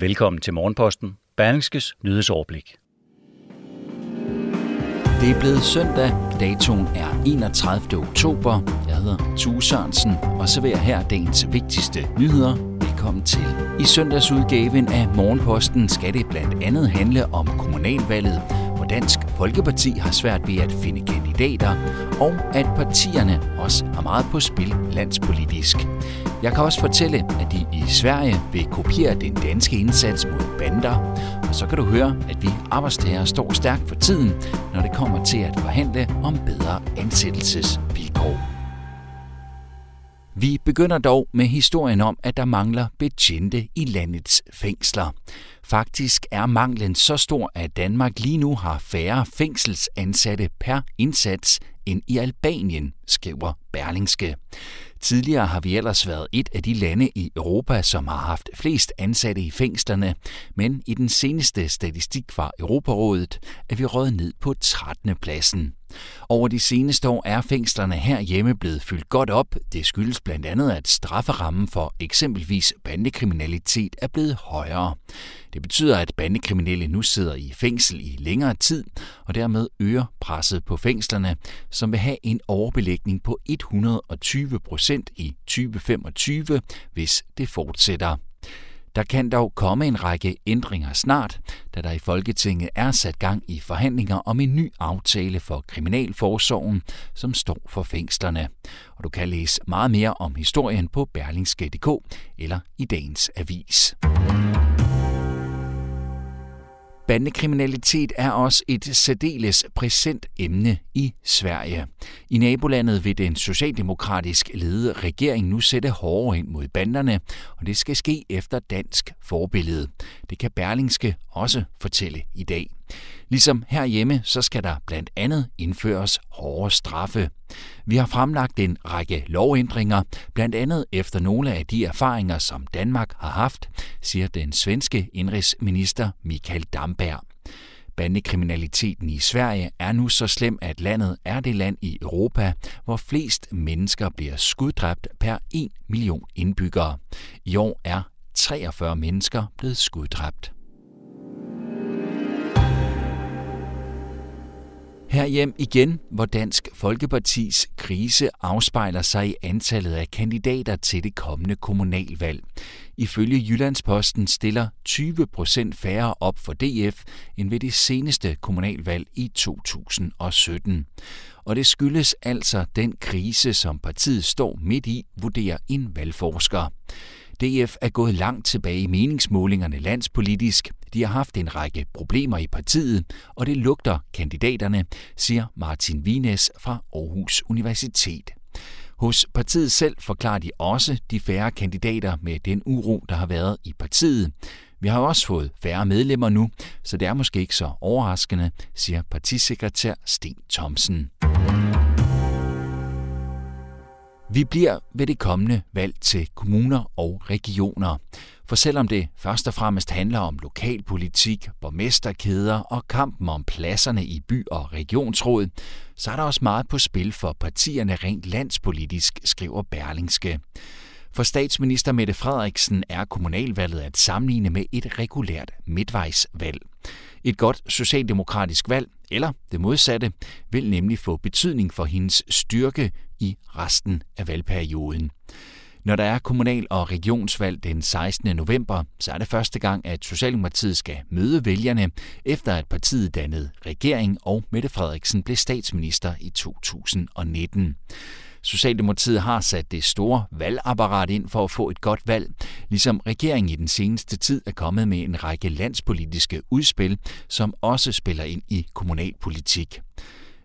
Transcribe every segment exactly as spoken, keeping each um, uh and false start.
Velkommen til Morgenposten, Berlingskes nyhedsoverblik. Det er blevet søndag. Datoen er enogtredivte oktober. Jeg hedder Thue Sørensen, og så vil jeg her dagens vigtigste nyheder. Velkommen til. I søndagsudgaven af Morgenposten skal det blandt andet handle om kommunalvalget, hvor Dansk Folkeparti har svært ved at finde kandidater, og at partierne også har meget på spil landspolitisk. Jeg kan også fortælle, at de i Sverige vil kopiere den danske indsats mod bander, og så kan du høre, at vi arbejdstagere står stærkt for tiden, når det kommer til at forhandle om bedre ansættelsesvilkår. Vi begynder dog med historien om, at der mangler betjente i landets fængsler. Faktisk er manglen så stor, at Danmark lige nu har færre fængselsansatte per indsats end i Albanien, skriver Berlingske. Tidligere har vi ellers været et af de lande i Europa, som har haft flest ansatte i fængslerne, men i den seneste statistik fra Europarådet er vi røget ned på trettende pladsen. Over de seneste år er fængslerne herhjemme blevet fyldt godt op. Det skyldes blandt andet, at strafferammen for eksempelvis bandekriminalitet er blevet højere. Det betyder, at bandekriminelle nu sidder i fængsel i længere tid, og dermed øger presset på fængslerne, som vil have en overbelægning på et hundrede og tyve procent i tyve femogtyve, hvis det fortsætter. Der kan dog komme en række ændringer snart, da der i Folketinget er sat gang i forhandlinger om en ny aftale for kriminalforsorgen, som står for fængslerne. Og du kan læse meget mere om historien på berlingske punktum dk eller i dagens avis. Bandekriminalitet er også et særdeles præsent emne i Sverige. I nabolandet vil den socialdemokratisk ledede regering nu sætte hårdere ind mod banderne, og det skal ske efter dansk forbillede. Det kan Berlingske også fortælle i dag. Ligesom herhjemme, så skal der blandt andet indføres hårdere straffe. Vi har fremlagt en række lovændringer, blandt andet efter nogle af de erfaringer, som Danmark har haft, siger den svenske indenrigsminister Michael Damberg. Bandekriminaliteten i Sverige er nu så slem, at landet er det land i Europa, hvor flest mennesker bliver skuddræbt per en million indbyggere. I år er treogfyrre mennesker blevet skuddræbt. Herhjem igen, hvor Dansk Folkepartis krise afspejler sig i antallet af kandidater til det kommende kommunalvalg. Ifølge Jyllandsposten stiller tyve procent færre op for D F end ved det seneste kommunalvalg i to tusind og sytten. Og det skyldes altså den krise, som partiet står midt i, vurderer en valgforsker. D F er gået langt tilbage i meningsmålingerne landspolitisk. De har haft en række problemer i partiet, og det lugter kandidaterne, siger Martin Vinæs fra Aarhus Universitet. Hos partiet selv forklarer de også de færre kandidater med den uro, der har været i partiet. Vi har også fået færre medlemmer nu, så det er måske ikke så overraskende, siger partisekretær Sten Thomsen. Vi bliver ved det kommende valg til kommuner og regioner. For selvom det først og fremmest handler om lokalpolitik, borgmesterkæder og kampen om pladserne i by- og regionsråd, så er der også meget på spil for partierne rent landspolitisk, skriver Berlingske. For statsminister Mette Frederiksen er kommunalvalget at sammenligne med et regulært midtvejsvalg. Et godt socialdemokratisk valg, eller det modsatte, vil nemlig få betydning for hendes styrke i resten af valgperioden. Når der er kommunal- og regionsvalg den sekstende november, så er det første gang, at Socialdemokratiet skal møde vælgerne, efter at partiet dannede regering og Mette Frederiksen blev statsminister i to tusind og nitten. Socialdemokratiet har sat det store valgapparat ind for at få et godt valg, ligesom regeringen i den seneste tid er kommet med en række landspolitiske udspil, som også spiller ind i kommunalpolitik.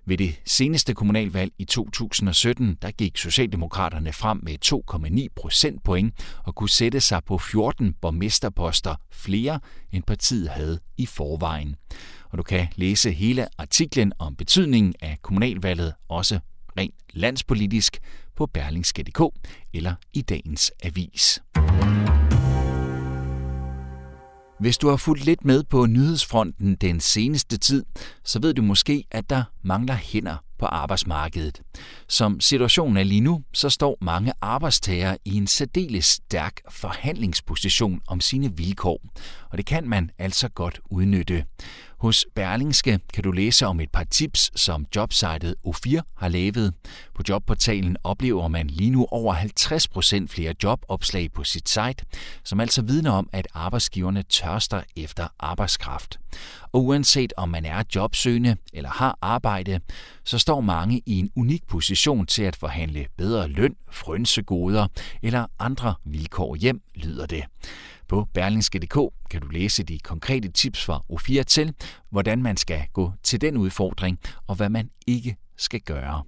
Ved det seneste kommunalvalg i to tusind og sytten, der gik Socialdemokraterne frem med to komma ni procentpoint og kunne sætte sig på fjorten borgmesterposter flere, end partiet havde i forvejen. Og du kan læse hele artiklen om betydningen af kommunalvalget, også rent landspolitisk, på berlingske punktum d k eller i dagens avis. Hvis du har fulgt lidt med på nyhedsfronten den seneste tid, så ved du måske, at der mangler hænder på arbejdsmarkedet. Som situationen er lige nu, så står mange arbejdstagere i en særdeles stærk forhandlingsposition om sine vilkår, og det kan man altså godt udnytte. Hos Berlingske kan du læse om et par tips, som jobsitet O fire har lavet. På jobportalen oplever man lige nu over halvtreds procent flere jobopslag på sit site, som altså vidner om, at arbejdsgiverne tørster efter arbejdskraft. Og uanset om man er jobsøgende eller har arbejde, så står mange i en unik position til at forhandle bedre løn, frynsegoder eller andre vilkår hjem, lyder det. På berlingske punktum d k kan du læse de konkrete tips fra O fire til, hvordan man skal gå til den udfordring og hvad man ikke skal gøre.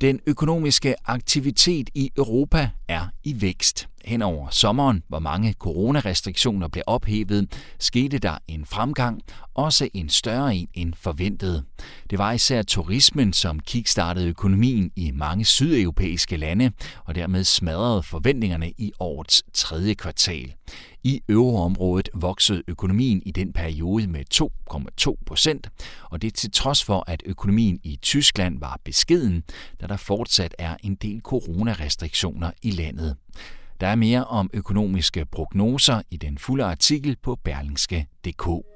Den økonomiske aktivitet i Europa er i vækst. Hen over sommeren, hvor mange coronarestriktioner blev ophævet, skete der en fremgang, også en større en end forventet. Det var især turismen, som kickstartede økonomien i mange sydeuropæiske lande, og dermed smadrede forventningerne i årets tredje kvartal. I euroområdet voksede økonomien i den periode med to komma to procent, og det til trods for, at økonomien i Tyskland var beskeden, da der fortsat er en del coronarestriktioner i landet. Der er mere om økonomiske prognoser i den fulde artikel på berlingske punktum d k.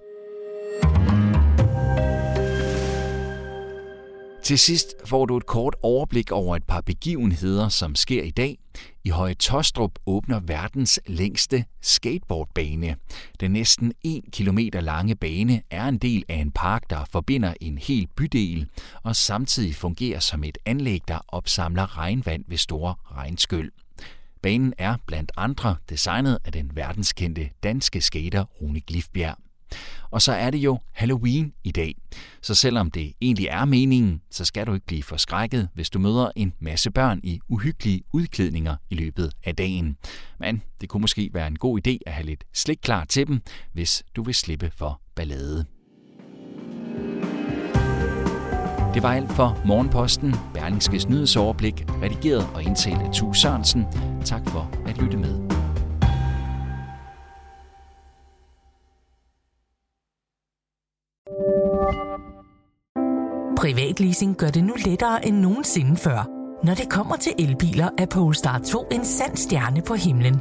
Til sidst får du et kort overblik over et par begivenheder, som sker i dag. I Høje Tostrup åbner verdens længste skateboardbane. Den næsten en kilometer lange bane er en del af en park, der forbinder en hel bydel, og samtidig fungerer som et anlæg, der opsamler regnvand ved store regnskyl. Banen er blandt andre designet af den verdenskendte danske skater Rune Glifbjerg. Og så er det jo Halloween i dag. Så selvom det egentlig er meningen, så skal du ikke blive forskrækket, hvis du møder en masse børn i uhyggelige udklædninger i løbet af dagen. Men det kunne måske være en god idé at have lidt slik klar til dem, hvis du vil slippe for ballade. Det var alt for Morgenposten, Berlingskes nyhedsoverblik, redigeret og indtalt af Thue Sørensen. Tak for at lytte med. Privatleasing gør det nu lettere end nogensinde før. Når det kommer til elbiler, er Polestar to en sand stjerne på himlen.